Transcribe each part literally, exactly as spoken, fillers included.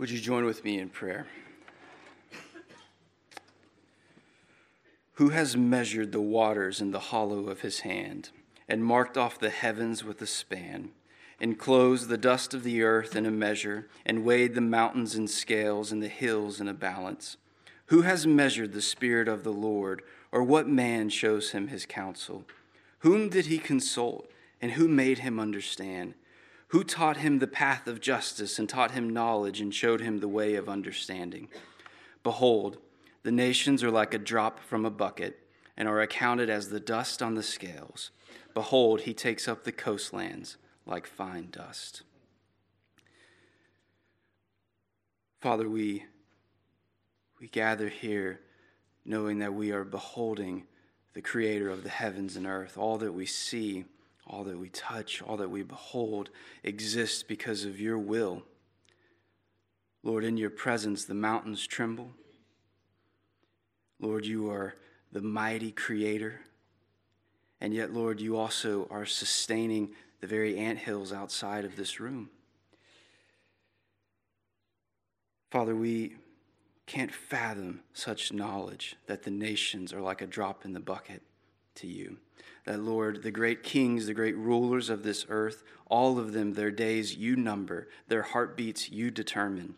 Would you join with me in prayer? Who has measured the waters in the hollow of his hand, and marked off the heavens with a span, and closed the dust of the earth in a measure, and weighed the mountains in scales, and the hills in a balance? Who has measured the Spirit of the Lord, or what man shows him his counsel? Whom did he consult, and who made him understand? Who taught him the path of justice, and taught him knowledge, and showed him the way of understanding? Behold, the nations are like a drop from a bucket, and are accounted as the dust on the scales. Behold, he takes up the coastlands like fine dust. Father, we We gather here knowing that we are beholding the Creator of the heavens and earth. All that we see, all that we touch, all that we behold exists because of your will. Lord, in your presence, the mountains tremble. Lord, you are the mighty Creator. And yet, Lord, you also are sustaining the very anthills outside of this room. Father, we can't fathom such knowledge, that the nations are like a drop in the bucket to you. That, Lord, the great kings, the great rulers of this earth, all of them, their days you number, their heartbeats you determine.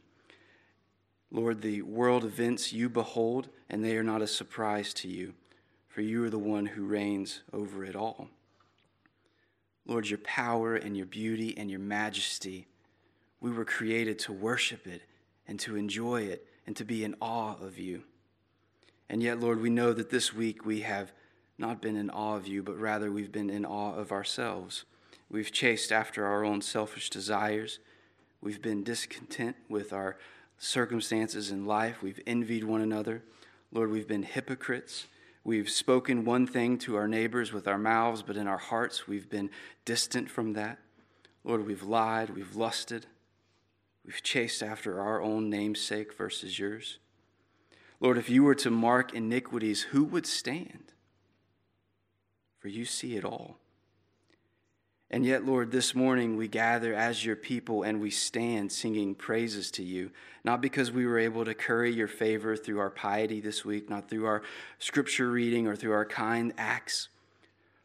Lord, the world events you behold, and they are not a surprise to you, for you are the one who reigns over it all. Lord, your power and your beauty and your majesty, we were created to worship it and to enjoy it, and to be in awe of you. And yet, Lord, we know that this week we have not been in awe of you, but rather we've been in awe of ourselves. We've chased after our own selfish desires. We've been discontent with our circumstances in life. We've envied one another. Lord, we've been hypocrites. We've spoken one thing to our neighbors with our mouths, but in our hearts we've been distant from that. Lord, we've lied, we've lusted. We've chased after our own namesake versus yours. Lord, if you were to mark iniquities, who would stand? For you see it all. And yet, Lord, this morning we gather as your people and we stand singing praises to you, not because we were able to curry your favor through our piety this week, not through our scripture reading or through our kind acts,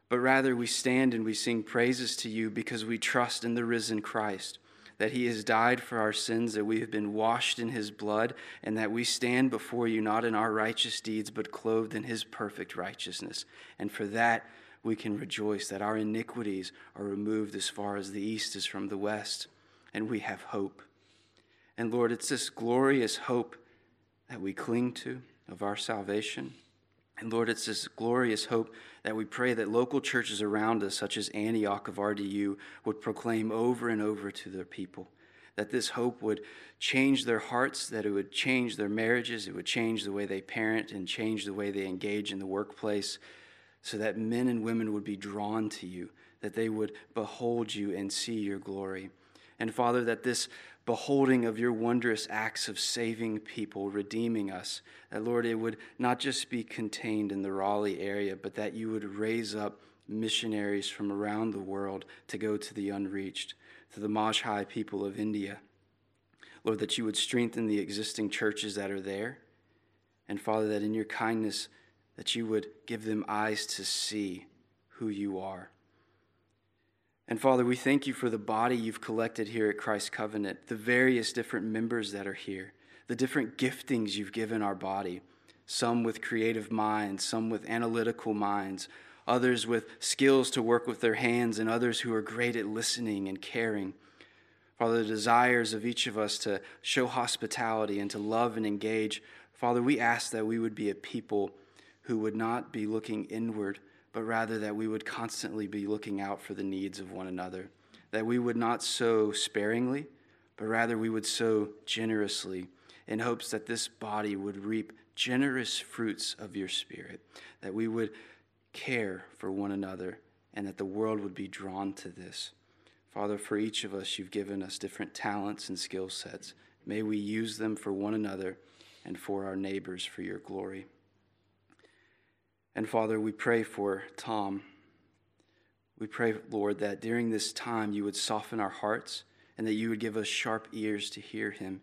but rather we stand and we sing praises to you because we trust in the risen Christ, that he has died for our sins, that we have been washed in his blood, and that we stand before you not in our righteous deeds, but clothed in his perfect righteousness. And for that, we can rejoice that our iniquities are removed as far as the east is from the west, and we have hope. And Lord, it's this glorious hope that we cling to of our salvation. And Lord, it's this glorious hope that we pray that local churches around us, such as Antioch of R D U, would proclaim over and over to their people, that this hope would change their hearts, that it would change their marriages, it would change the way they parent and change the way they engage in the workplace, so that men and women would be drawn to you, that they would behold you and see your glory. And Father, that this beholding of your wondrous acts of saving people, redeeming us, that, Lord, it would not just be contained in the Raleigh area, but that you would raise up missionaries from around the world to go to the unreached, to the Majhi people of India. Lord, that you would strengthen the existing churches that are there. And, Father, that in your kindness, that you would give them eyes to see who you are. And Father, we thank you for the body you've collected here at Christ's Covenant, the various different members that are here, the different giftings you've given our body, some with creative minds, some with analytical minds, others with skills to work with their hands, and others who are great at listening and caring. Father, the desires of each of us to show hospitality and to love and engage, Father, we ask that we would be a people who would not be looking inward, but rather that we would constantly be looking out for the needs of one another, that we would not sow sparingly, but rather we would sow generously in hopes that this body would reap generous fruits of your Spirit, that we would care for one another, and that the world would be drawn to this. Father, for each of us, you've given us different talents and skill sets. May we use them for one another and for our neighbors for your glory. And Father, we pray for Tom. We pray, Lord, that during this time you would soften our hearts and that you would give us sharp ears to hear him,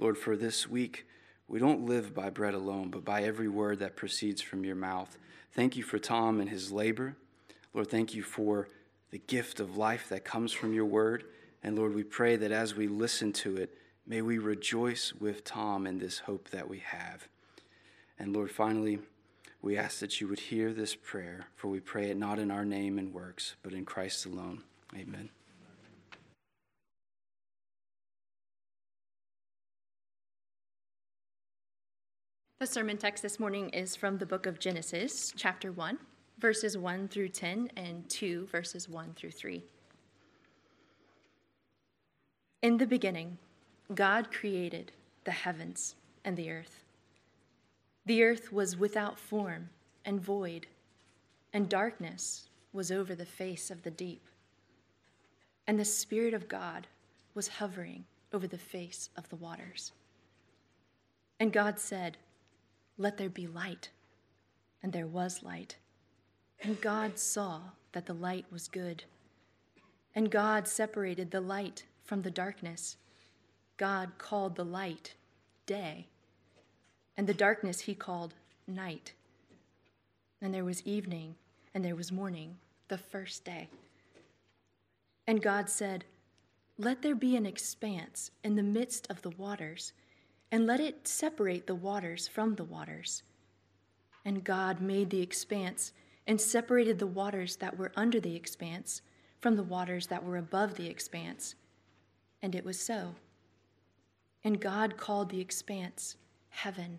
Lord, for this week, we don't live by bread alone, but by every word that proceeds from your mouth. Thank you for Tom and his labor. Lord, thank you for the gift of life that comes from your word. And Lord, we pray that as we listen to it, may we rejoice with Tom in this hope that we have. And Lord, finally, we ask that you would hear this prayer, for we pray it not in our name and works, but in Christ alone. Amen. The sermon text this morning is from the book of Genesis, chapter one, verses one through ten, and two, verses one through three. In the beginning, God created the heavens and the earth. The earth was without form and void, and darkness was over the face of the deep. And the Spirit of God was hovering over the face of the waters. And God said, "Let there be light," and there was light. And God saw that the light was good. And God separated the light from the darkness. God called the light day, and the darkness he called night. And there was evening, and there was morning, the first day. And God said, "Let there be an expanse in the midst of the waters, and let it separate the waters from the waters." And God made the expanse and separated the waters that were under the expanse from the waters that were above the expanse. And it was so. And God called the expanse heaven.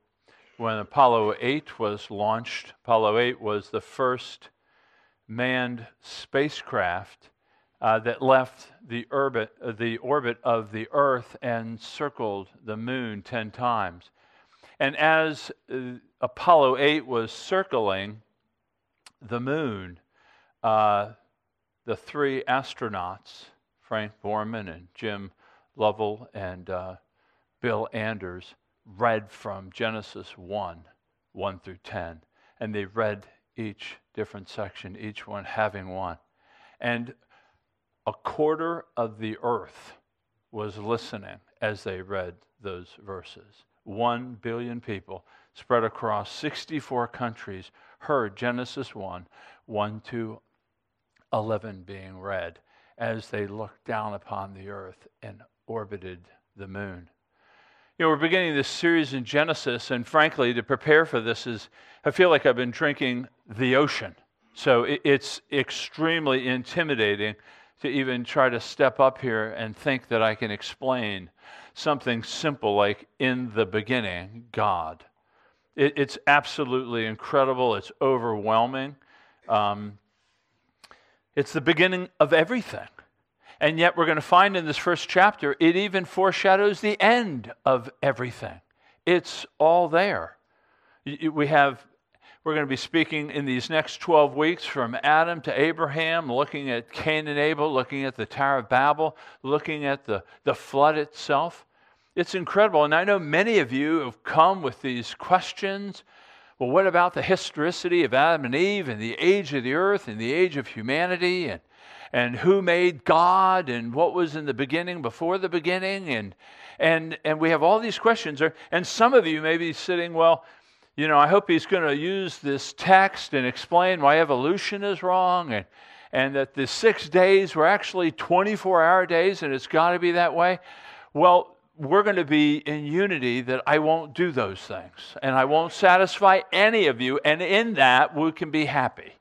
when Apollo eight was launched. Apollo eight was the first manned spacecraft Uh, that left the orbit, uh, the orbit of the Earth and circled the moon ten times. And as uh, Apollo eight was circling the moon, uh, the three astronauts, Frank Borman and Jim Lovell and uh, Bill Anders, read from Genesis one, one through ten. And they read each different section, each one having one. And a quarter of the earth was listening as they read those verses. One billion people spread across sixty-four countries heard Genesis one, one to eleven being read as they looked down upon the earth and orbited the moon. You know, we're beginning this series in Genesis, and frankly, to prepare for this is, I feel like I've been drinking the ocean. So it's extremely intimidating to even try to step up here and think that I can explain something simple like, in the beginning, God. It, it's absolutely incredible. It's overwhelming. Um, it's the beginning of everything. And yet we're going to find in this first chapter, it even foreshadows the end of everything. It's all there. We have... We're going to be speaking in these next twelve weeks from Adam to Abraham, looking at Cain and Abel, looking at the Tower of Babel, looking at the, the flood itself. It's incredible. And I know many of you have come with these questions. Well, what about the historicity of Adam and Eve and the age of the earth and the age of humanity and, and who made God and what was in the beginning before the beginning? And, and, and we have all these questions. And some of you may be sitting, well, you know, I hope he's going to use this text and explain why evolution is wrong and, and that the six days were actually twenty-four hour days and it's got to be that way. Well, we're going to be in unity that I won't do those things, and I won't satisfy any of you, and in that we can be happy.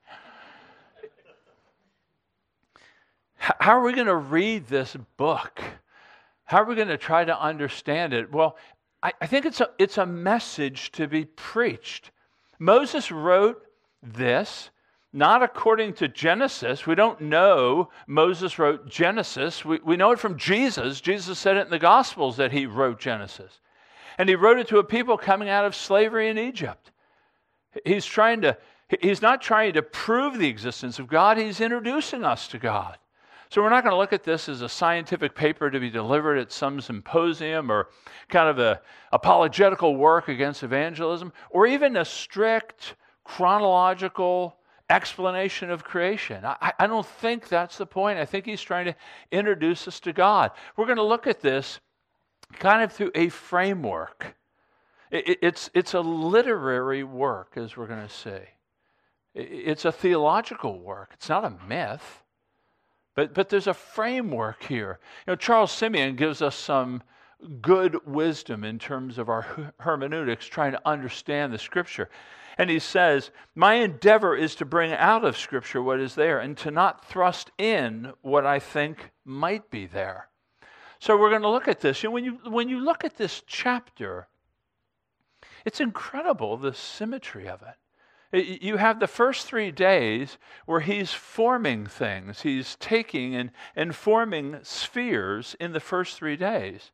How are we going to read this book? How are we going to try to understand it? Well, I, I think it's a, it's a message to be preached. Moses wrote this, not according to Genesis. We don't know Moses wrote Genesis. We, we know it from Jesus. Jesus said it in the Gospels that he wrote Genesis. And he wrote it to a people coming out of slavery in Egypt. He's trying to, he's not trying to prove the existence of God. He's introducing us to God. So we're not going to look at this as a scientific paper to be delivered at some symposium or kind of a apologetical work against evangelism or even a strict chronological explanation of creation. I, I don't think that's the point. I think he's trying to introduce us to God. We're going to look at this kind of through a framework. It, it's, it's a literary work, as we're going to see. It, it's a theological work. It's not a myth. But, but there's a framework here. You know, Charles Simeon gives us some good wisdom in terms of our hermeneutics, trying to understand the Scripture. And he says, my endeavor is to bring out of Scripture what is there and to not thrust in what I think might be there. So we're going to look at this. You know, when you, when you look at this chapter, it's incredible, the symmetry of it. You have the first three days where he's forming things. He's taking and, and forming spheres in the first three days.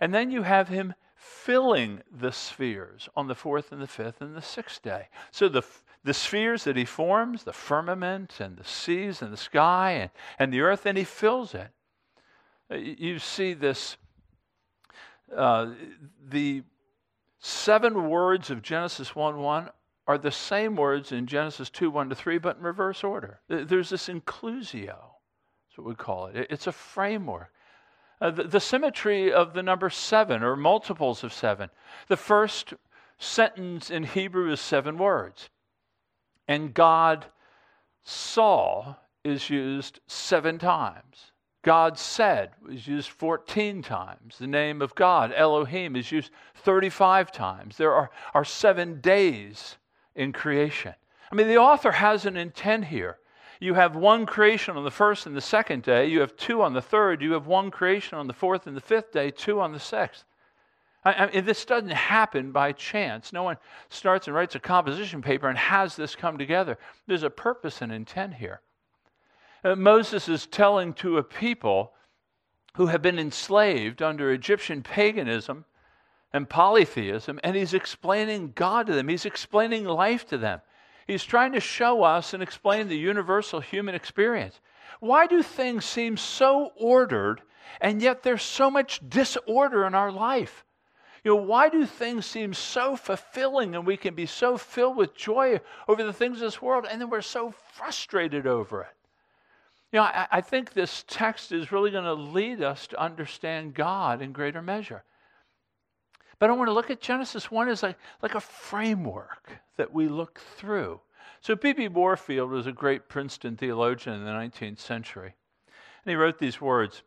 And then you have him filling the spheres on the fourth and the fifth and the sixth day. So the, the spheres that he forms, the firmament and the seas and the sky and, and the earth, and he fills it. You see this, uh, the seven words of Genesis one one are the same words in Genesis two, one to three, but in reverse order. There's this inclusio, that's what we call it. It's a framework. Uh, the, the symmetry of the number seven, or multiples of seven. The first sentence in Hebrew is seven words. And God saw is used seven times. God said is used fourteen times. The name of God, Elohim, is used thirty-five times. There are, are seven days in creation. I mean, the author has an intent here. You have one creation on the first and the second day. You have two on the third. You have one creation on the fourth and the fifth day, two on the sixth. I, I, this doesn't happen by chance. No one starts and writes a composition paper and has this come together. There's a purpose and intent here. Uh, Moses is telling to a people who have been enslaved under Egyptian paganism and polytheism, and he's explaining God to them. He's explaining life to them. He's trying to show us and explain the universal human experience. Why do things seem so ordered, and yet there's so much disorder in our life? You know, why do things seem so fulfilling, and we can be so filled with joy over the things of this world, and then we're so frustrated over it? You know, I, I think this text is really going to lead us to understand God in greater measure. But I want to look at Genesis one as like, like a framework that we look through. So B B Warfield was a great Princeton theologian in the nineteenth century. And he wrote these words.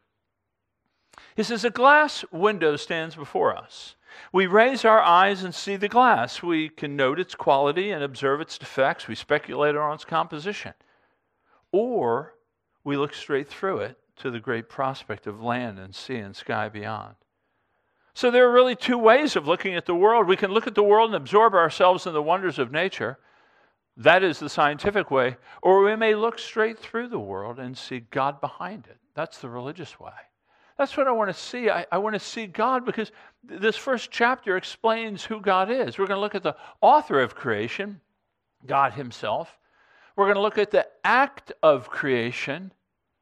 He says, a glass window stands before us. We raise our eyes and see the glass. We can note its quality and observe its defects. We speculate on its composition. Or we look straight through it to the great prospect of land and sea and sky beyond. So there are really two ways of looking at the world. We can look at the world and absorb ourselves in the wonders of nature. That is the scientific way. Or we may look straight through the world and see God behind it. That's the religious way. That's what I want to see. I, I want to see God because th- this first chapter explains who God is. We're going to look at the author of creation, God himself. We're going to look at the act of creation,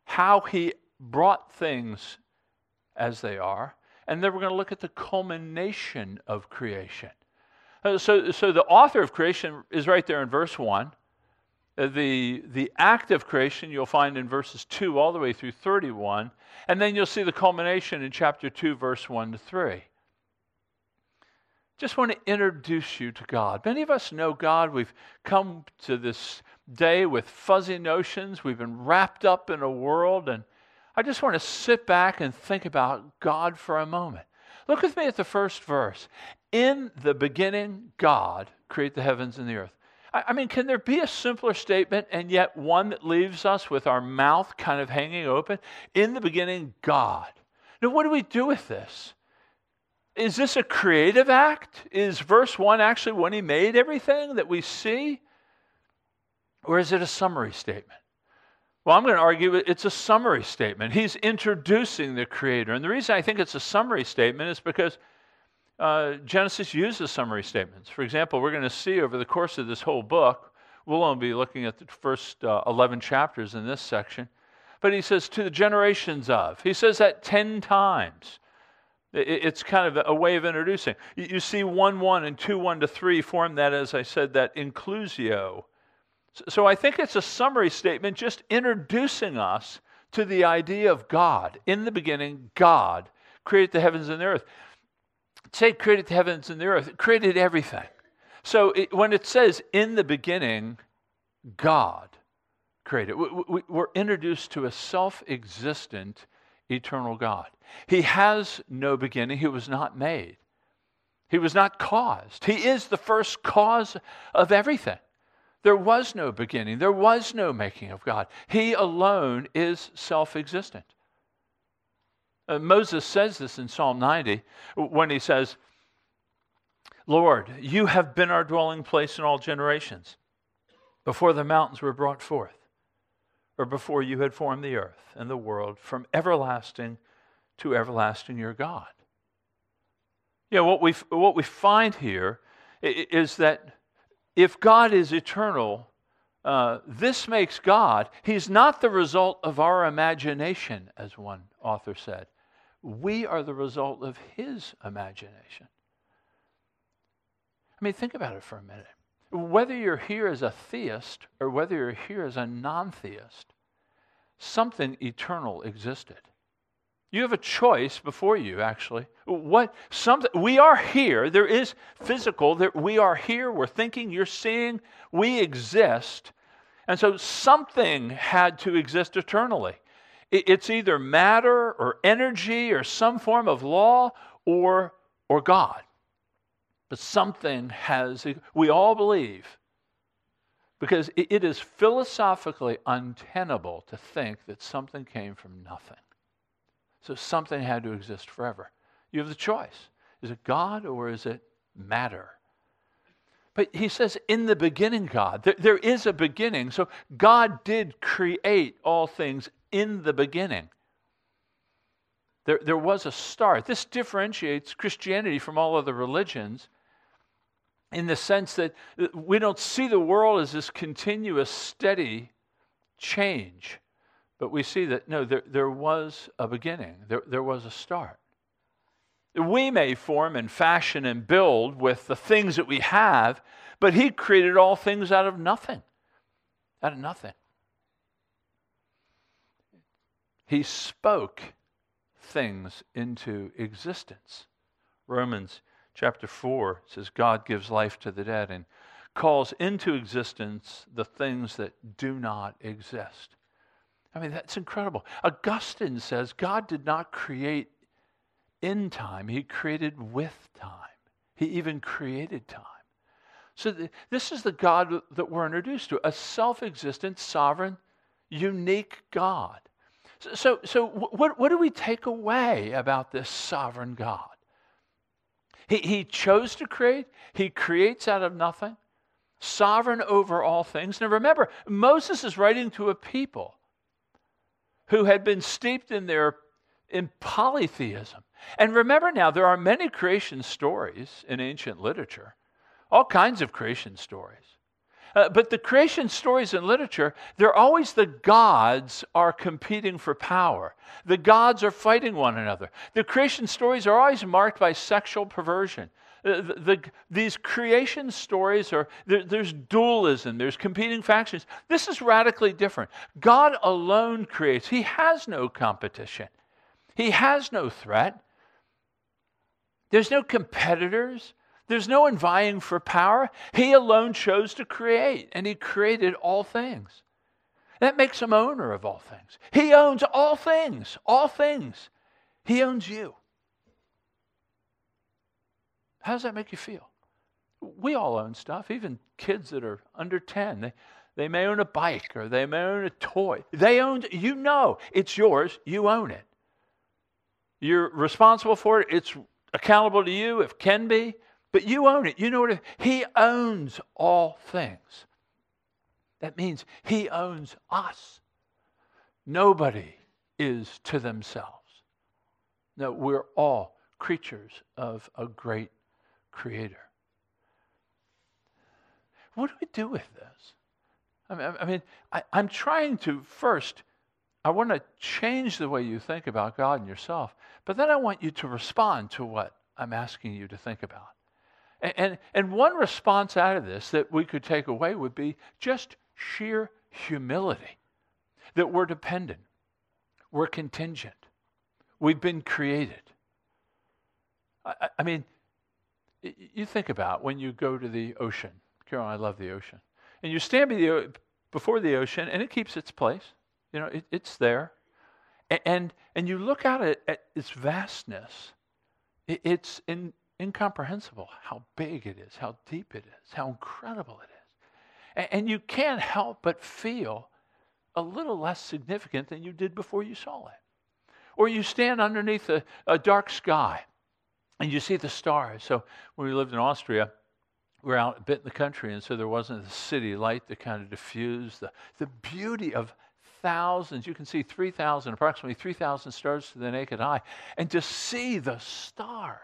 how he brought things as they are. And then we're going to look at the culmination of creation. Uh, so, so the author of creation is right there in verse one. Uh, the, the act of creation you'll find in verses two all the way through thirty-one. And then you'll see the culmination in chapter two, verse one to three. Just want to introduce you to God. Many of us know God. We've come to this day with fuzzy notions. We've been wrapped up in a world, and I just want to sit back and think about God for a moment. Look with me at the first verse. In the beginning, God created the heavens and the earth. I, I mean, can there be a simpler statement and yet one that leaves us with our mouth kind of hanging open? In the beginning, God. Now, what do we do with this? Is this a creative act? Is verse one actually when he made everything that we see? Or is it a summary statement? Well, I'm going to argue it's a summary statement. He's introducing the Creator. And the reason I think it's a summary statement is because uh, Genesis uses summary statements. For example, we're going to see over the course of this whole book, we'll only be looking at the first uh, eleven chapters in this section, but he says, to the generations of. He says that ten times. It's kind of a way of introducing. You see one one and two one to three form that, as I said, that inclusio. So I think it's a summary statement just introducing us to the idea of God. In the beginning, God created the heavens and the earth. Say created the heavens and the earth, it created everything. So it, when it says, in the beginning, God created, we, we, we're introduced to a self-existent eternal God. He has no beginning. He was not made. He was not caused. He is the first cause of everything. There was no beginning. There was no making of God. He alone is self-existent. Uh, Moses says this in Psalm ninety when he says, Lord, you have been our dwelling place in all generations, before the mountains were brought forth, or before you had formed the earth and the world, from everlasting to everlasting, your God. You know, what we what we find here is that if God is eternal, uh, this makes God, he's not the result of our imagination, as one author said. We are the result of his imagination. I mean, think about it for a minute. Whether you're here as a theist or whether you're here as a non-theist, something eternal existed. You have a choice before you, actually. What something we are here. There is physical that we are here. We're thinking. You're seeing. We exist, and so something had to exist eternally. It's either matter or energy or some form of law or or God. But something has. We all believe because it is philosophically untenable to think that something came from nothing. So something had to exist forever. You have the choice. Is it God or is it matter? But he says, in the beginning, God. There, there is a beginning. So God did create all things in the beginning. There, there was a start. This differentiates Christianity from all other religions in the sense that we don't see the world as this continuous, steady change. But we see that, no, there, there was a beginning. There, there was a start. We may form and fashion and build with the things that we have, but he created all things out of nothing. Out of nothing. He spoke things into existence. Romans chapter four says, God gives life to the dead and calls into existence the things that do not exist. I mean, that's incredible. Augustine says God did not create in time. He created with time. He even created time. So th- this is the God that we're introduced to, a self-existent, sovereign, unique God. So, so, so what, what do we take away about this sovereign God? He, he chose to create. He creates out of nothing. Sovereign over all things. Now remember, Moses is writing to a people who had been steeped in their in polytheism. And remember now, there are many creation stories in ancient literature, all kinds of creation stories. Uh, but the creation stories in literature, they're always the gods are competing for power. The gods are fighting one another. The creation stories are always marked by sexual perversion. Uh, the, the, these creation stories are, there, there's dualism, there's competing factions. This is radically different. God alone creates. He has no competition. He has no threat. There's no competitors. There's no one vying for power. He alone chose to create, and he created all things. That makes him owner of all things. He owns all things, all things. He owns you. How does that make you feel? We all own stuff, even kids that are under ten. They, they may own a bike or they may own a toy. They own, you know, it's yours. You own it. You're responsible for it. It's accountable to you, if can be. But you own it. You know what? It, he owns all things. That means he owns us. Nobody is to themselves. No, we're all creatures of a great creator. What do we do with this? I mean, I mean I, I'm trying to first, I want to change the way you think about God and yourself, but then I want you to respond to what I'm asking you to think about. And, and, and one response out of this that we could take away would be just sheer humility, that we're dependent, we're contingent, we've been created. I, I mean, you think about when you go to the ocean. Carol, I love the ocean. And you stand by the, before the ocean, and it keeps its place. You know, it, it's there. And, and, and you look out at, at its vastness. It, it's in, incomprehensible how big it is, how deep it is, how incredible it is. And, and you can't help but feel a little less significant than you did before you saw it. Or you stand underneath a, a dark sky, and you see the stars. So when we lived in Austria, we were out a bit in the country, and so there wasn't the city light that kind of diffused the, the beauty of thousands. You can see three thousand, approximately three thousand stars to the naked eye, and to see the stars.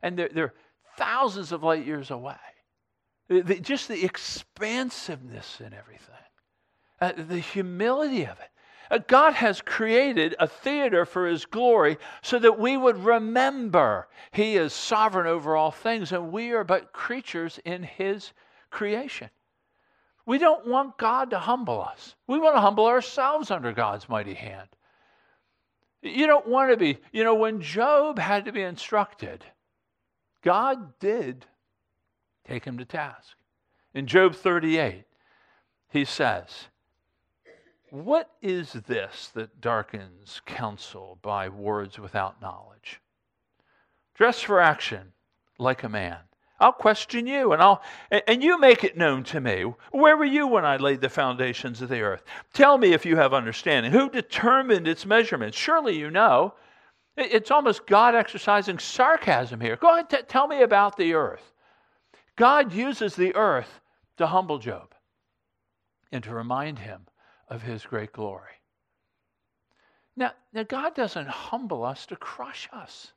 And they're, they're thousands of light years away. The, the, just the expansiveness in everything. Uh, the humility of it. Uh, God has created a theater for his glory so that we would remember he is sovereign over all things and we are but creatures in his creation. We don't want God to humble us. We want to humble ourselves under God's mighty hand. You don't want to be, you know, when Job had to be instructed, God did take him to task. In Job thirty-eight, he says, "What is this that darkens counsel by words without knowledge? Dress for action like a man. I'll question you, and I'll and you make it known to me. Where were you when I laid the foundations of the earth? Tell me if you have understanding. Who determined its measurements? Surely you know." It's almost God exercising sarcasm here. Go ahead, t- tell me about the earth. God uses the earth to humble Job and to remind him of his great glory. Now, now, God doesn't humble us to crush us.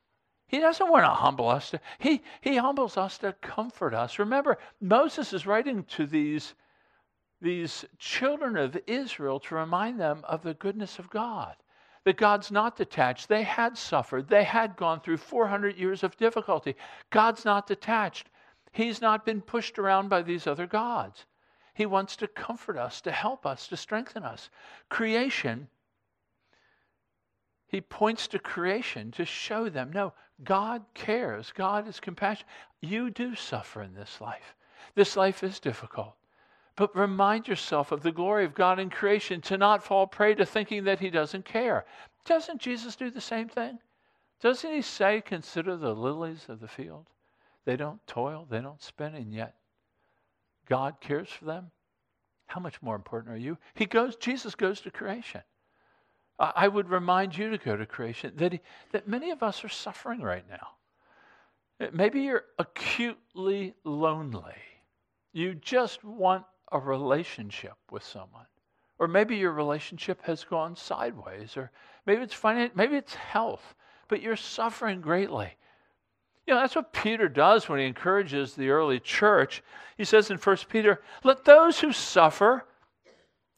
He doesn't want to humble us. To, he, he humbles us to comfort us. Remember, Moses is writing to these, these children of Israel to remind them of the goodness of God, that God's not detached. They had suffered. They had gone through four hundred years of difficulty. God's not detached. He's not been pushed around by these other gods. He wants to comfort us, to help us, to strengthen us. Creation, he points to creation to show them, no, God cares. God is compassionate. You do suffer in this life. This life is difficult. But remind yourself of the glory of God in creation, to not fall prey to thinking that he doesn't care. Doesn't Jesus do the same thing? Doesn't he say, consider the lilies of the field? They don't toil, they don't spin, and yet God cares for them. How much more important are you? He goes, Jesus goes to creation. I, I would remind you to go to creation, that, he, that many of us are suffering right now. Maybe you're acutely lonely. You just want a relationship with someone. Or maybe your relationship has gone sideways, or maybe it's finance, maybe it's health, but you're suffering greatly. You know, that's what Peter does when he encourages the early church. He says in First Peter, let those who suffer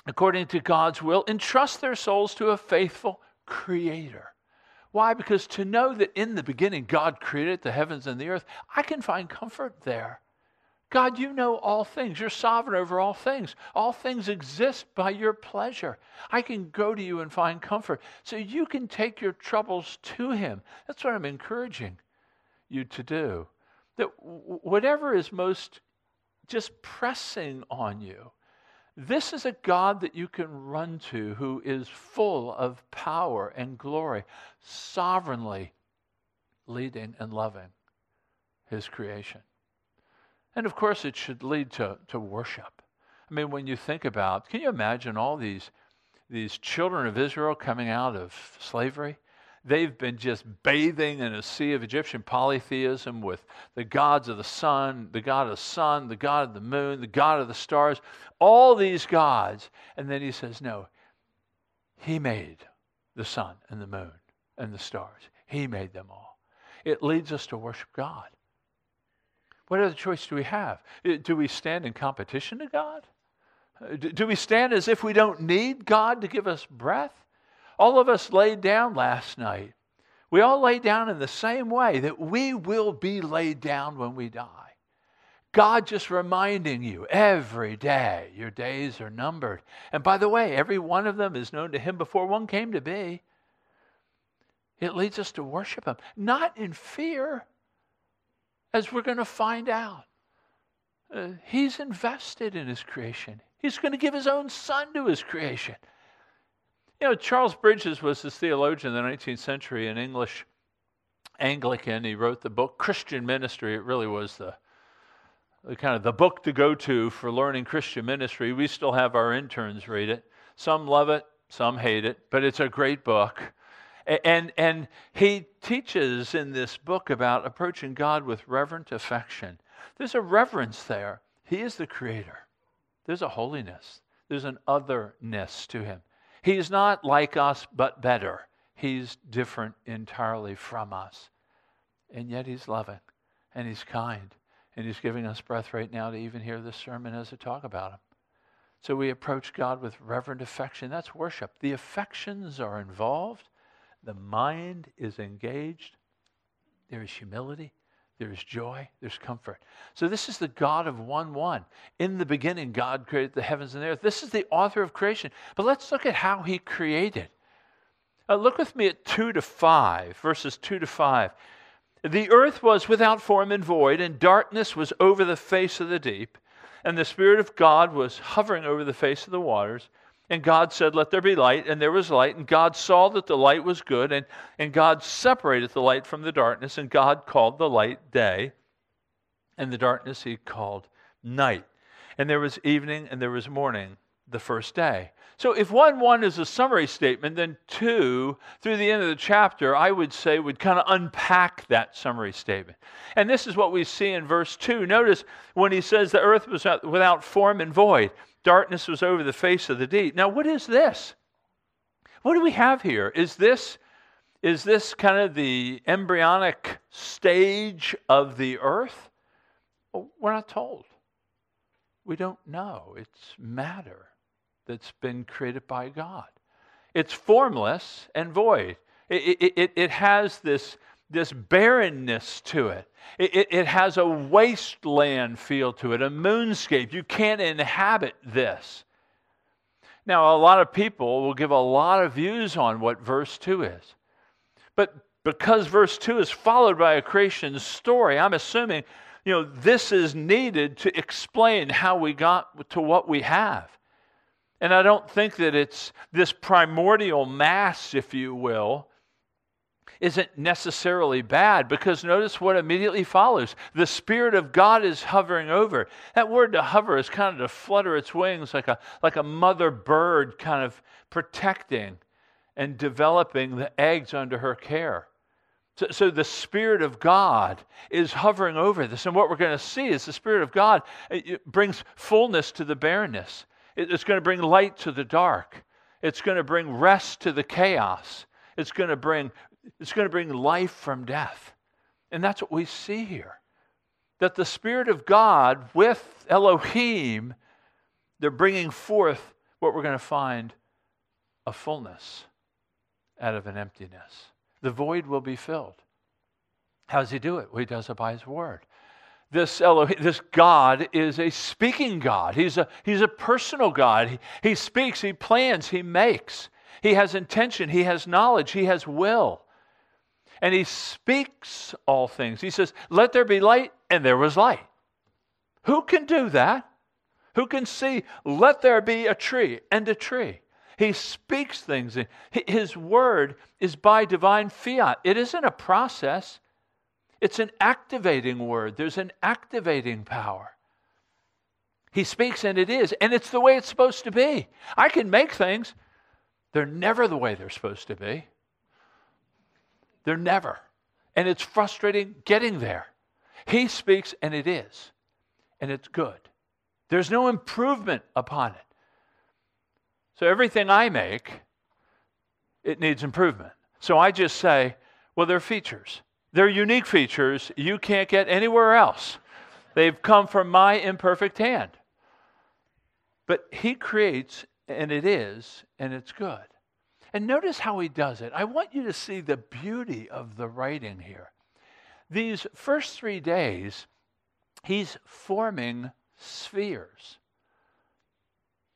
according to God's will entrust their souls to a faithful creator. Why? Because to know that in the beginning God created the heavens and the earth, I can find comfort there. God, you know all things. You're sovereign over all things. All things exist by your pleasure. I can go to you and find comfort. So you can take your troubles to him. That's what I'm encouraging you to do, that whatever is most just pressing on you, this is a God that you can run to who is full of power and glory, sovereignly leading and loving, his creation. And of course, it should lead to, to worship. I mean, when you think about, can you imagine all these, these children of Israel coming out of slavery? They've been just bathing in a sea of Egyptian polytheism with the gods of the sun, the god of the sun, the god of the moon, the god of the stars, all these gods. And then he says, no, he made the sun and the moon and the stars. He made them all. It leads us to worship God. What other choice do we have? Do we stand in competition to God? Do we stand as if we don't need God to give us breath? All of us laid down last night. We all lay down in the same way that we will be laid down when we die. God just reminding you every day, your days are numbered. And by the way, every one of them is known to him before one came to be. It leads us to worship him, not in fear, as we're going to find out. Uh, he's invested in his creation. He's going to give his own son to his creation. You know, Charles Bridges was this theologian in the nineteenth century, an English Anglican. He wrote the book Christian Ministry. It really was the, the kind of the book to go to for learning Christian ministry. We still have our interns read it. Some love it, some hate it, but it's a great book. And, and he teaches in this book about approaching God with reverent affection. There's a reverence there. He is the creator. There's a holiness. There's an otherness to him. He's not like us, but better. He's different entirely from us. And yet he's loving, and he's kind, and he's giving us breath right now to even hear this sermon as I talk about him. So we approach God with reverent affection. That's worship. The affections are involved. The mind is engaged. There is humility. There is joy. There's comfort. So this is the God of one one. In the beginning, God created the heavens and the earth. This is the author of creation. But let's look at how he created. Uh, look with me at two to five, verses two to five. The earth was without form and void, and darkness was over the face of the deep. And the Spirit of God was hovering over the face of the waters. And God said, let there be light, and there was light. And God saw that the light was good, and, and God separated the light from the darkness, and God called the light day, and the darkness he called night. And there was evening, and there was morning, the first day. So if one one is a summary statement, then two, through the end of the chapter, I would say would kind of unpack that summary statement. And this is what we see in verse two. Notice when he says the earth was without form and void. Darkness was over the face of the deep. Now, what is this? What do we have here? Is this, is this kind of the embryonic stage of the earth? Well, we're not told. We don't know. It's matter that's been created by God. It's formless and void. It, it, it, it has this, this barrenness to it. It, it, it has a wasteland feel to it, a moonscape. You can't inhabit this. Now, a lot of people will give a lot of views on what verse two is. But because verse two is followed by a creation story, I'm assuming, you know, this is needed to explain how we got to what we have. And I don't think that it's this primordial mass, if you will, isn't necessarily bad, because notice what immediately follows. The Spirit of God is hovering over. That word to hover is kind of to flutter its wings like a, like a mother bird kind of protecting and developing the eggs under her care. So, so the Spirit of God is hovering over this. And what we're going to see is the Spirit of God it brings fullness to the barrenness. It, it's going to bring light to the dark. It's going to bring rest to the chaos. It's going to bring It's going to bring life from death. And that's what we see here. That the Spirit of God with Elohim, they're bringing forth what we're going to find, a fullness out of an emptiness. The void will be filled. How does he do it? Well, he does it by his word. This Elohim, this God is a speaking God. He's a, he's a personal God. He, he speaks, he plans, he makes. He has intention, he has knowledge, he has will. And he speaks all things. He says, let there be light, and there was light. Who can do that? Who can see, let there be a tree, and a tree? He speaks things. His word is by divine fiat. It isn't a process. It's an activating word. There's an activating power. He speaks and it is, and it's the way it's supposed to be. I can make things. They're never the way they're supposed to be. They're never. And it's frustrating getting there. He speaks and it is, and it's good. There's no improvement upon it. So everything I make, it needs improvement. So I just say, well, they're features. They're unique features you can't get anywhere else. They've come from my imperfect hand. But he creates, and it is, and it's good. And notice how he does it. I want you to see the beauty of the writing here. These first three days, he's forming spheres.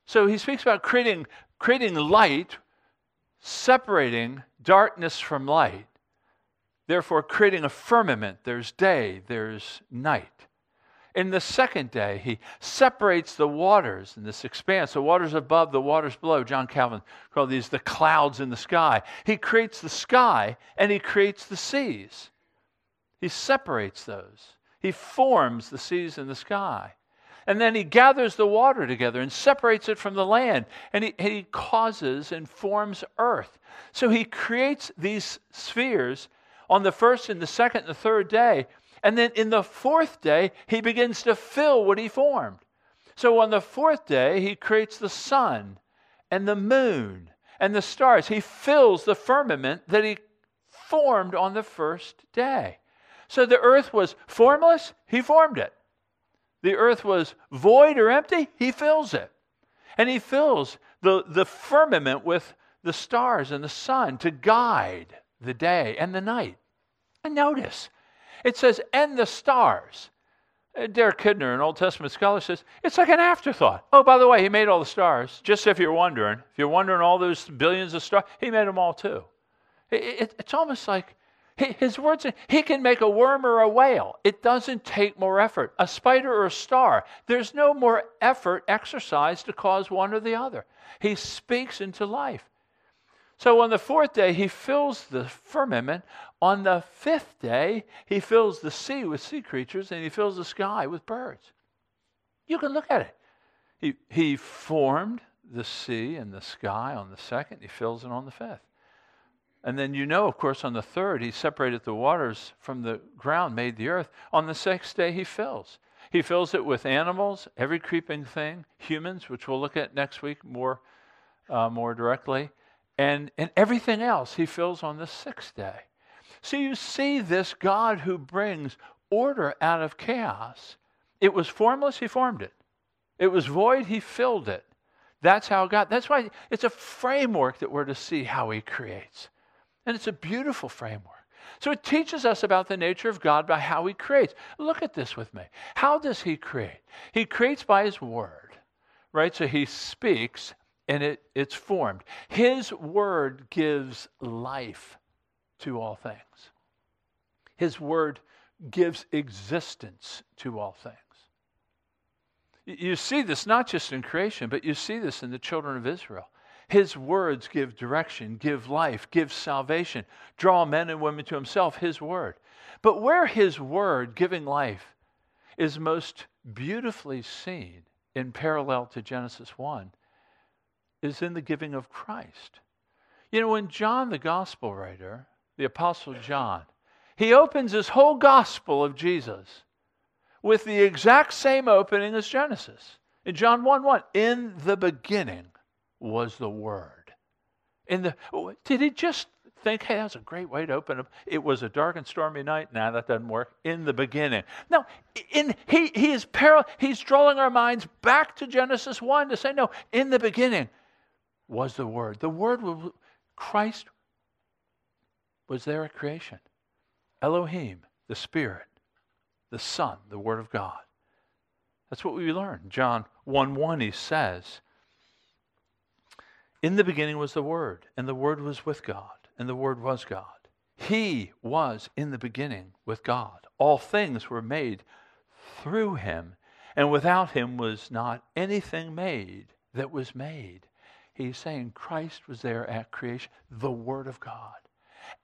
So he speaks about creating, creating light, separating darkness from light, therefore creating a firmament. There's day, there's night. In the second day, he separates the waters in this expanse, the waters above, the waters below. John Calvin called these the clouds in the sky. He creates the sky and he creates the seas. He separates those. He forms the seas and the sky. And then he gathers the water together and separates it from the land. And he, and he causes and forms earth. So he creates these spheres on the first and the second and the third day. And then in the fourth day, he begins to fill what he formed. So on the fourth day, he creates the sun and the moon and the stars. He fills the firmament that he formed on the first day. So the earth was formless, he formed it. The earth was void or empty, he fills it. And he fills the, the firmament with the stars and the sun to guide the day and the night. And notice, it says, and the stars. Derek Kidner, an Old Testament scholar, says, it's like an afterthought. Oh, by the way, he made all the stars, just if you're wondering. If you're wondering all those billions of stars, he made them all too. It, it, it's almost like his words, he can make a worm or a whale. It doesn't take more effort. A spider or a star, there's no more effort exercised to cause one or the other. He speaks into life. So on the fourth day, he fills the firmament. On the fifth day, he fills the sea with sea creatures, and he fills the sky with birds. You can look at it. He, he formed the sea and the sky on the second. He fills it on the fifth. And then you know, of course, on the third, he separated the waters from the ground, made the earth. On the sixth day, he fills. He fills it with animals, every creeping thing, humans, which we'll look at next week more, uh, more directly, and, and everything else he fills on the sixth day. So you see this God who brings order out of chaos. It was formless, he formed it. It was void, he filled it. That's how God, that's why it's a framework that we're to see how he creates. And it's a beautiful framework. So it teaches us about the nature of God by how he creates. Look at this with me. How does he create? He creates by his word, right? So he speaks and it, it's formed. His word gives life to all things. His word gives existence to all things. You see this not just in creation, but you see this in the children of Israel. His words give direction, give life, give salvation, draw men and women to himself, his word. But where his word, giving life, is most beautifully seen in parallel to Genesis one is in the giving of Christ. You know, when John, the gospel writer, the Apostle John, he opens his whole gospel of Jesus with the exact same opening as Genesis. In John one one, in the beginning was the Word. In the, did he just think, hey, that's a great way to open up? It was a dark and stormy night. Nah, that doesn't work. In the beginning. No, in, he, he is parallel. He's drawing our minds back to Genesis one to say, no, in the beginning was the Word. The Word was, Christ was there at creation. Elohim, the Spirit, the Son, the Word of God. That's what we learn. John one one, he says, in the beginning was the Word, and the Word was with God, and the Word was God. He was in the beginning with God. All things were made through him, and without him was not anything made that was made. He's saying Christ was there at creation, the Word of God.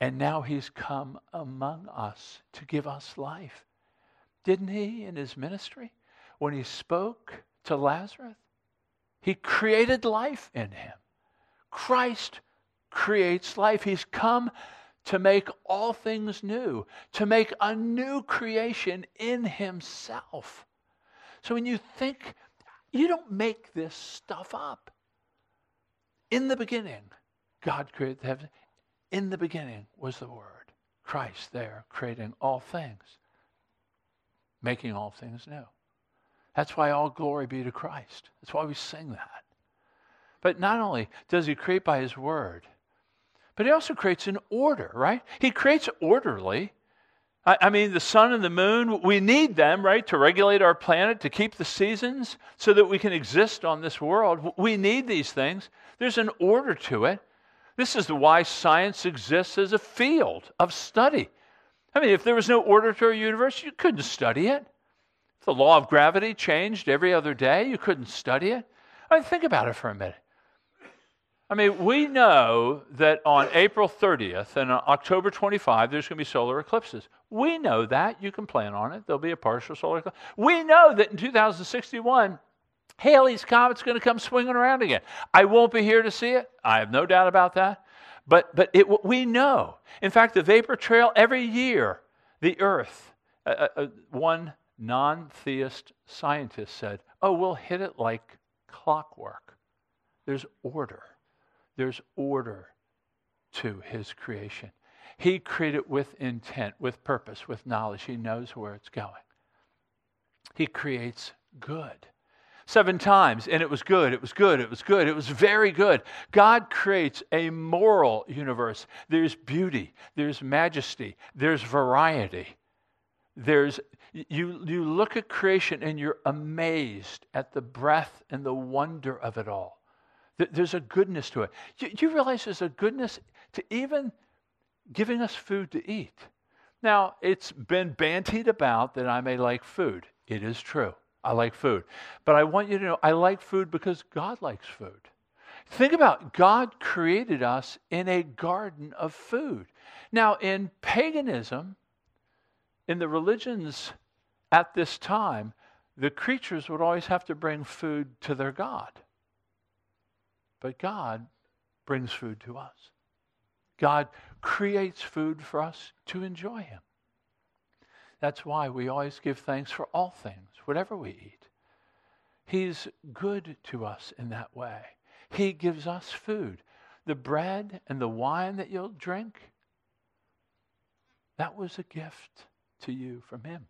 And now he's come among us to give us life. Didn't he in his ministry? When he spoke to Lazarus, he created life in him. Christ creates life. He's come to make all things new, to make a new creation in himself. So when you think, you don't make this stuff up. In the beginning, God created the heavens. In the beginning was the Word. Christ there creating all things, making all things new. That's why all glory be to Christ. That's why we sing that. But not only does he create by his word, but he also creates an order, right? He creates orderly. I, I mean, the sun and the moon, we need them, right, to regulate our planet, to keep the seasons so that we can exist on this world. We need these things. There's an order to it. This is why science exists as a field of study. I mean, if there was no order to our universe, you couldn't study it. If the law of gravity changed every other day, you couldn't study it. I mean, think about it for a minute. I mean, we know that on April thirtieth and on October twenty-fifth, there's going to be solar eclipses. We know that. You can plan on it. There'll be a partial solar eclipse. We know that in two thousand sixty-one, Halley's Comet's going to come swinging around again. I won't be here to see it. I have no doubt about that. But, but it, we know. In fact, the vapor trail every year, the Earth, uh, uh, one non-theist scientist said, oh, we'll hit it like clockwork. There's order. There's order to his creation. He created it with intent, with purpose, with knowledge. He knows where it's going. He creates good. Seven times, and it was good, it was good, it was good, it was very good. God creates a moral universe. There's beauty, there's majesty, there's variety. There's, you, you look at creation and you're amazed at the breadth and the wonder of it all. There's a goodness to it. You, you realize there's a goodness to even giving us food to eat. Now, it's been bantied about that I may like food. It is true. I like food. But I want you to know I like food because God likes food. Think about, God created us in a garden of food. Now, in paganism, in the religions at this time, the creatures would always have to bring food to their God. But God brings food to us. God creates food for us to enjoy him. That's why we always give thanks for all things, whatever we eat. He's good to us in that way. He gives us food. The bread and the wine that you'll drink, that was a gift to you from him.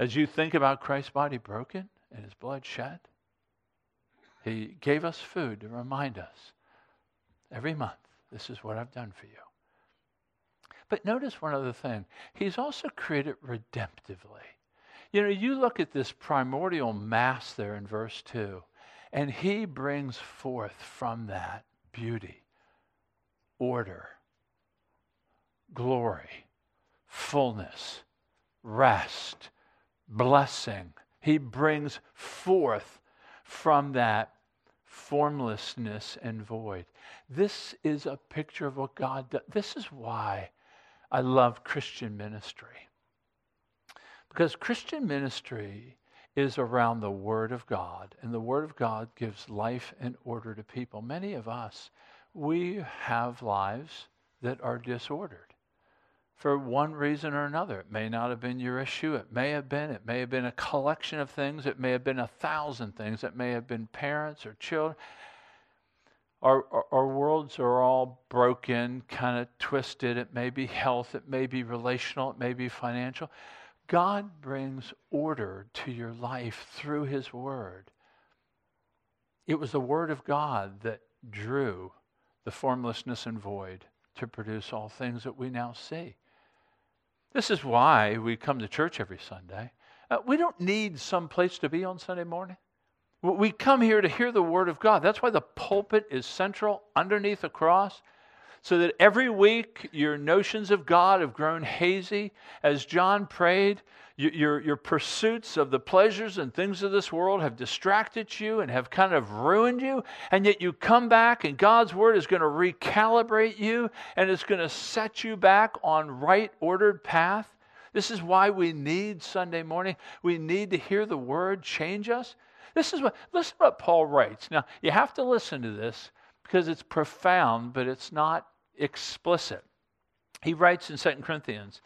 As you think about Christ's body broken and his blood shed, he gave us food to remind us every month, this is what I've done for you. But notice one other thing. He's also created redemptively. You know, you look at this primordial mass there in verse two, and he brings forth from that beauty, order, glory, fullness, rest, blessing. He brings forth from that formlessness and void. This is a picture of what God does. This is why I love Christian ministry. Because Christian ministry is around the Word of God, and the Word of God gives life and order to people. Many of us, we have lives that are disordered. For one reason or another, it may not have been your issue. It may have been. It may have been a collection of things. It may have been a thousand things. It may have been parents or children. Our, our, our worlds are all broken, kind of twisted. It may be health. It may be relational. It may be financial. God brings order to your life through his word. It was the word of God that drew the formlessness and void to produce all things that we now see. This is why we come to church every Sunday. Uh, we don't need some place to be on Sunday morning. We come here to hear the Word of God. That's why the pulpit is central underneath the cross, so that every week your notions of God have grown hazy. As John prayed, your, your pursuits of the pleasures and things of this world have distracted you and have kind of ruined you, and yet you come back and God's Word is going to recalibrate you, and it's going to set you back on right ordered path. This is why we need Sunday morning. We need to hear the Word change us. This is what, listen to what Paul writes. Now, you have to listen to this because it's profound, but it's not explicit. He writes in Second Corinthians,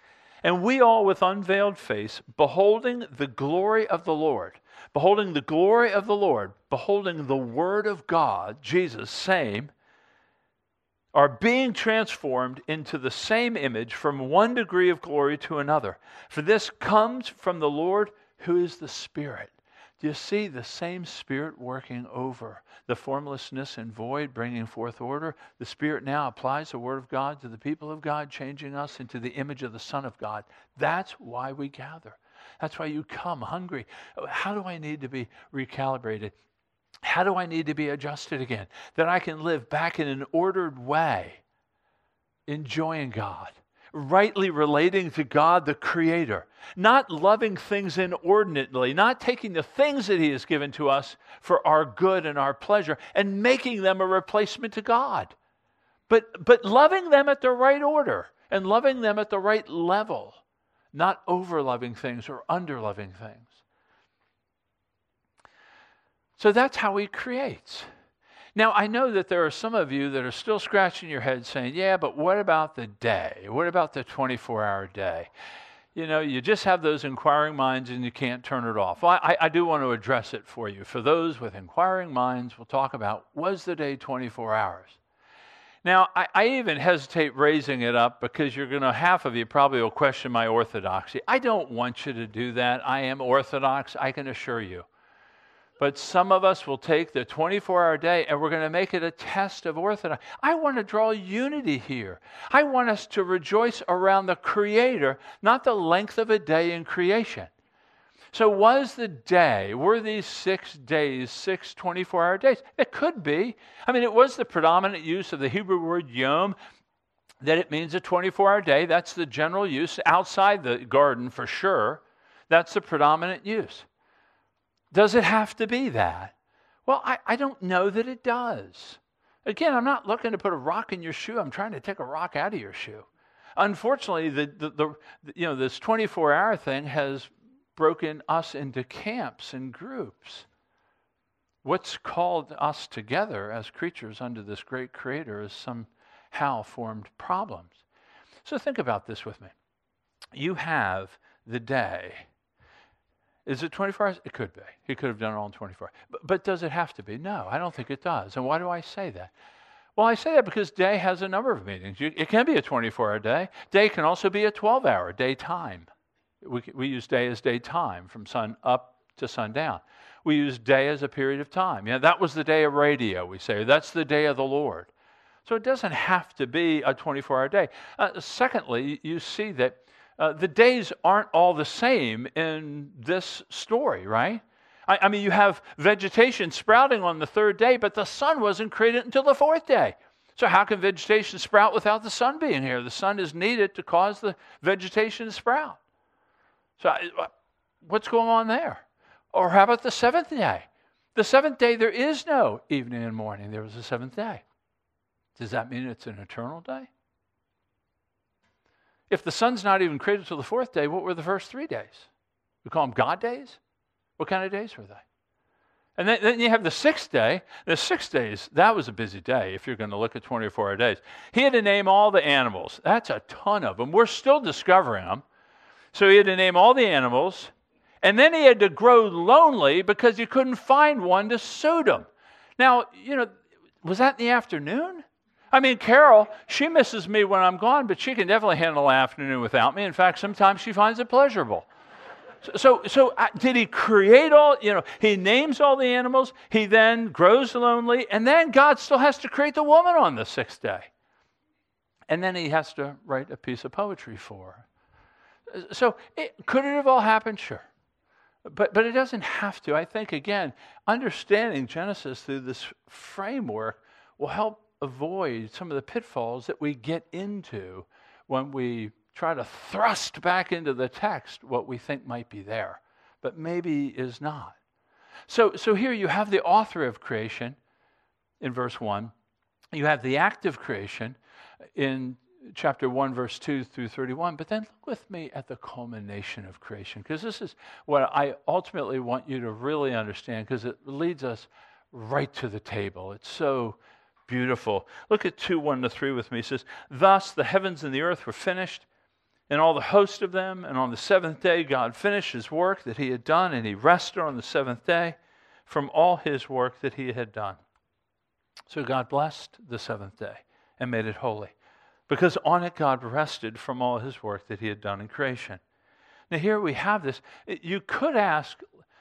and we all with unveiled face, beholding the glory of the Lord, beholding the glory of the Lord, beholding the Word of God, Jesus, same, are being transformed into the same image from one degree of glory to another. For this comes from the Lord who is the Spirit. Do you see the same Spirit working over the formlessness and void, bringing forth order? The Spirit now applies the Word of God to the people of God, changing us into the image of the Son of God. That's why we gather. That's why you come hungry. How do I need to be recalibrated? How do I need to be adjusted again? That I can live back in an ordered way, enjoying God, rightly relating to God the Creator, not loving things inordinately, not taking the things that He has given to us for our good and our pleasure and making them a replacement to God, but, but loving them at the right order and loving them at the right level, not over-loving things or under-loving things. So that's how He creates. Now, I know that there are some of you that are still scratching your head saying, yeah, but what about the day? What about the twenty-four hour day? You know, you just have those inquiring minds and you can't turn it off. Well, I, I do want to address it for you. For those with inquiring minds, we'll talk about, was the day twenty-four hours? Now, I, I even hesitate raising it up because you're going to, half of you probably will question my orthodoxy. I don't want you to do that. I am orthodox, I can assure you. But some of us will take the twenty-four hour day and we're going to make it a test of orthodoxy. I want to draw unity here. I want us to rejoice around the Creator, not the length of a day in creation. So was the day, were these six days, six twenty-four hour days? It could be. I mean, it was the predominant use of the Hebrew word yom, that it means a twenty-four hour day. That's the general use outside the garden for sure. That's the predominant use. Does it have to be that? Well, I, I don't know that it does. Again, I'm not looking to put a rock in your shoe. I'm trying to take a rock out of your shoe. Unfortunately, the, the, the you know this twenty-four hour thing has broken us into camps and groups. What's called us together as creatures under this great Creator is somehow formed problems. So think about this with me. You have the day. Is it twenty-four hours? It could be. He could have done it all in twenty-four hours. But, but does it have to be? No, I don't think it does. And why do I say that? Well, I say that because day has a number of meanings. You, it can be a twenty-four hour day. Day can also be a twelve hour daytime. We, we use day as daytime from sun up to sundown. We use day as a period of time. You know, that was the day of radio, we say. That's the day of the Lord. So it doesn't have to be a twenty-four hour day. Uh, secondly, you see that Uh, the days aren't all the same in this story, right? I, I mean, you have vegetation sprouting on the third day, but the sun wasn't created until the fourth day. So how can vegetation sprout without the sun being here? The sun is needed to cause the vegetation to sprout. So I, what's going on there? Or how about the seventh day? The seventh day, there is no evening and morning. There was a seventh day. Does that mean it's an eternal day? If the sun's not even created till the fourth day, what were the first three days? We call them God days? What kind of days were they? And then, then you have the sixth day. The six days, that was a busy day if you're going to look at twenty-four hour days. He had to name all the animals. That's a ton of them. We're still discovering them. So he had to name all the animals. And then he had to grow lonely because he couldn't find one to suit him. Now, you know, was that in the afternoon? I mean, Carol, she misses me when I'm gone, but she can definitely handle an afternoon without me. In fact, sometimes she finds it pleasurable. So, so, so uh, did he create all, you know, he names all the animals, he then grows lonely, and then God still has to create the woman on the sixth day. And then he has to write a piece of poetry for her. So it, could it have all happened? Sure. But, but it doesn't have to. I think, again, understanding Genesis through this framework will help avoid some of the pitfalls that we get into when we try to thrust back into the text what we think might be there, but maybe is not. So, so here you have the author of creation in verse one. You have the act of creation in chapter one, verse two through thirty-one. But then look with me at the culmination of creation, because this is what I ultimately want you to really understand, because it leads us right to the table. It's so beautiful. Look at two, one to three with me. It says, "Thus the heavens and the earth were finished, and all the host of them. And on the seventh day God finished his work that he had done, and he rested on the seventh day from all his work that he had done. So God blessed the seventh day and made it holy, because on it God rested from all his work that he had done in creation." Now here we have this. You could ask,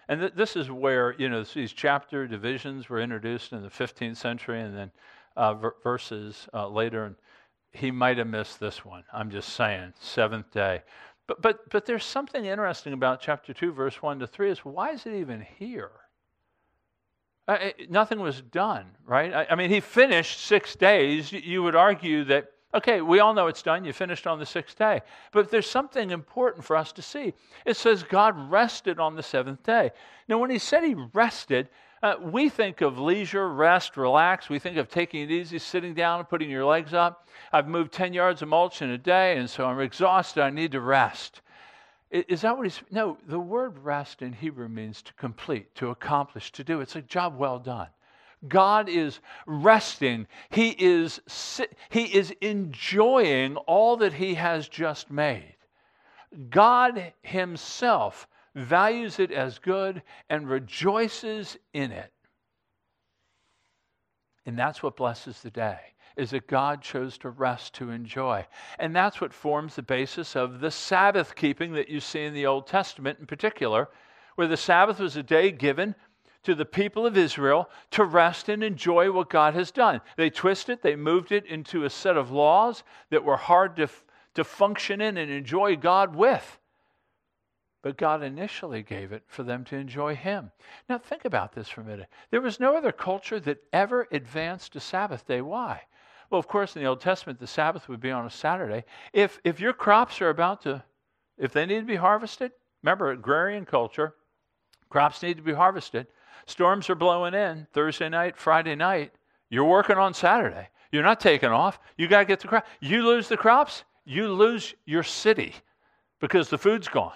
and th this is where, you know, these chapter divisions were introduced in the fifteenth century, and then uh, ver verses uh, later, and he might have missed this one. I'm just saying, seventh day. But, but, but there's something interesting about chapter two, verse one to three, is why is it even here? I, nothing was done, right? I, I mean, he finished six days. You, you would argue that, okay, we all know it's done. You finished on the sixth day. But there's something important for us to see. It says God rested on the seventh day. Now, when he said he rested, uh, we think of leisure, rest, relax. We think of taking it easy, sitting down and putting your legs up. I've moved ten yards of mulch in a day, and so I'm exhausted. I need to rest. Is that what he's... No, the word rest in Hebrew means to complete, to accomplish, to do. It's a job well done. God is resting. He is, he is enjoying all that he has just made. God himself values it as good and rejoices in it. And that's what blesses the day, is that God chose to rest to enjoy. And that's what forms the basis of the Sabbath keeping that you see in the Old Testament in particular, where the Sabbath was a day given to the people of Israel to rest and enjoy what God has done. They twisted it, they moved it into a set of laws that were hard to, to function in and enjoy God with. But God initially gave it for them to enjoy him. Now think about this for a minute. There was no other culture that ever advanced a Sabbath day. Why? Well, of course, in the Old Testament, the Sabbath would be on a Saturday. If, if your crops are about to, if they need to be harvested, remember, agrarian culture, crops need to be harvested. Storms are blowing in Thursday night, Friday night. You're working on Saturday. You're not taking off. You got to get the crop. You lose the crops, you lose your city because the food's gone.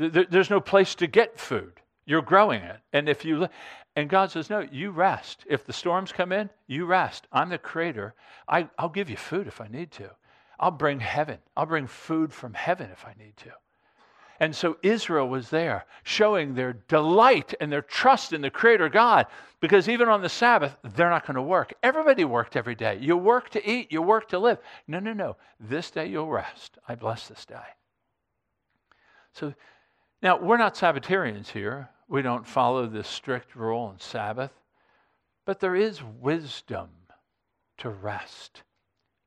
There's no place to get food. You're growing it. And if you, and God says, no, you rest. If the storms come in, you rest. I'm the creator. I, I'll give you food if I need to. I'll bring heaven. I'll bring food from heaven if I need to. And so Israel was there showing their delight and their trust in the Creator God, because even on the Sabbath, they're not going to work. Everybody worked every day. You work to eat. You work to live. No, no, no. This day you'll rest. I bless this day. So now, we're not Sabbatarians here. We don't follow this strict rule on Sabbath. But there is wisdom to rest.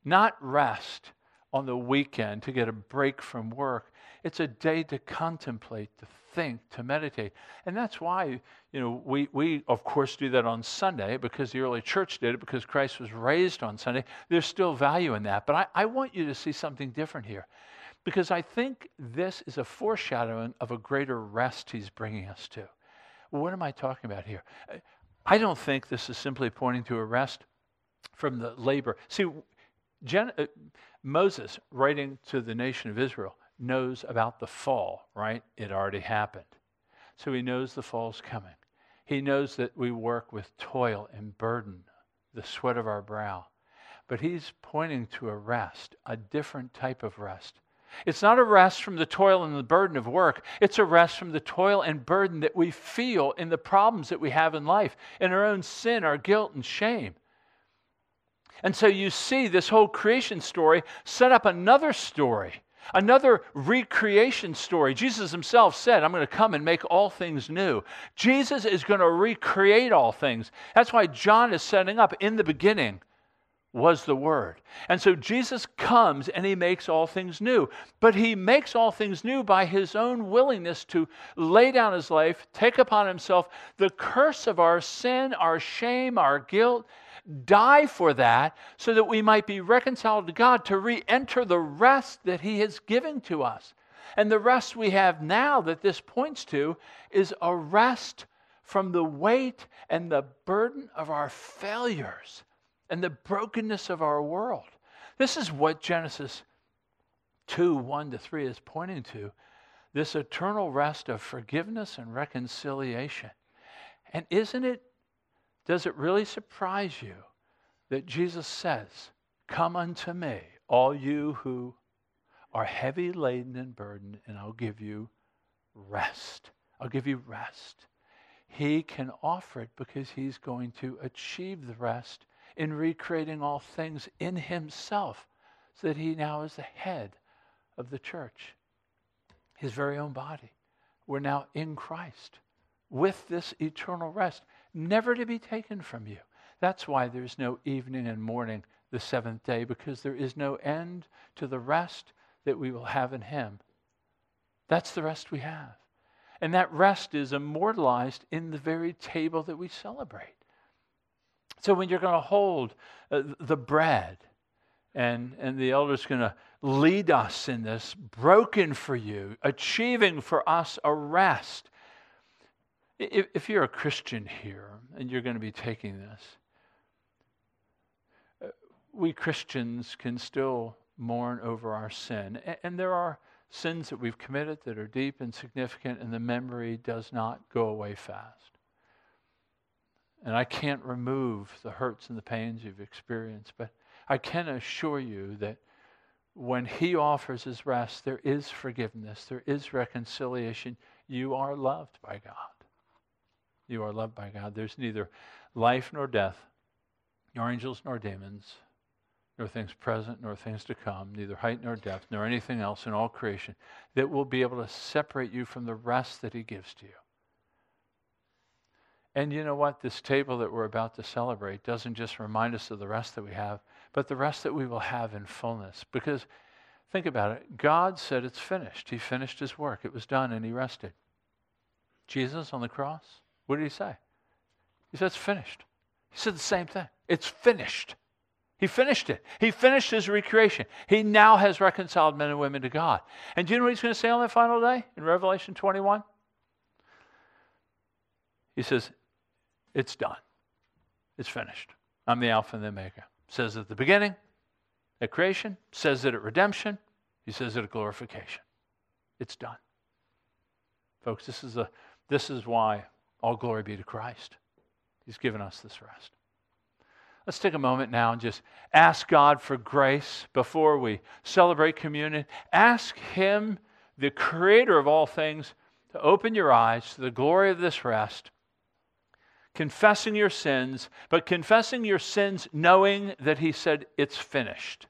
Not rest on the weekend to get a break from work. It's a day to contemplate, to think, to meditate. And that's why, you know, we, we of course do that on Sunday, because the early church did it, because Christ was raised on Sunday. There's still value in that. But I, I want you to see something different here, because I think this is a foreshadowing of a greater rest he's bringing us to. What am I talking about here? I don't think this is simply pointing to a rest from the labor. See, Gen uh, Moses, writing to the nation of Israel, knows about the fall, right? It already happened. So he knows the fall's coming. He knows that we work with toil and burden, the sweat of our brow. But he's pointing to a rest, a different type of rest. It's not a rest from the toil and the burden of work. It's a rest from the toil and burden that we feel in the problems that we have in life, in our own sin, our guilt, and shame. And so you see this whole creation story set up another story, another recreation story. Jesus himself said, I'm going to come and make all things new. Jesus is going to recreate all things. That's why John is setting up, in the beginning was the Word. And so Jesus comes and he makes all things new. But he makes all things new by his own willingness to lay down his life, take upon himself the curse of our sin, our shame, our guilt, die for that so that we might be reconciled to God, to re-enter the rest that he has given to us. And the rest we have now that this points to is a rest from the weight and the burden of our failures and the brokenness of our world. This is what Genesis two, one to three is pointing to, this eternal rest of forgiveness and reconciliation. And isn't it, does it really surprise you that Jesus says, "Come unto me, all you who are heavy laden and burdened, and I'll give you rest." I'll give you rest. He can offer it because he's going to achieve the rest in recreating all things in himself, so that he now is the head of the church, his very own body. We're now in Christ with this eternal rest, never to be taken from you. That's why there's no evening and morning the seventh day, because there is no end to the rest that we will have in him. That's the rest we have. And that rest is immortalized in the very table that we celebrate. So when you're going to hold uh, the bread, and, and the elder's going to lead us in this, broken for you, achieving for us a rest. If, if you're a Christian here and you're going to be taking this, we Christians can still mourn over our sin. And, and there are sins that we've committed that are deep and significant, and the memory does not go away fast. And I can't remove the hurts and the pains you've experienced, but I can assure you that when he offers his rest, there is forgiveness, there is reconciliation. You are loved by God. You are loved by God. There's neither life nor death, nor angels nor demons, nor things present nor things to come, neither height nor depth, nor anything else in all creation that will be able to separate you from the rest that he gives to you. And you know what? This table that we're about to celebrate doesn't just remind us of the rest that we have, but the rest that we will have in fullness. Because think about it. God said it's finished. He finished his work. It was done, and he rested. Jesus on the cross, what did he say? He said it's finished. He said the same thing. It's finished. He finished it. He finished his recreation. He now has reconciled men and women to God. And do you know what he's going to say on that final day in Revelation twenty-one? He says, "It's done. It's finished. I'm the Alpha and the Omega." Says at the beginning, at creation. Says it at redemption. He says it at glorification. It's done. Folks, this is, a, this is why all glory be to Christ. He's given us this rest. Let's take a moment now and just ask God for grace before we celebrate communion. Ask him, the creator of all things, to open your eyes to the glory of this rest, confessing your sins, but confessing your sins knowing that he said it's finished.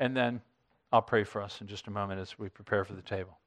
And then I'll pray for us in just a moment as we prepare for the table.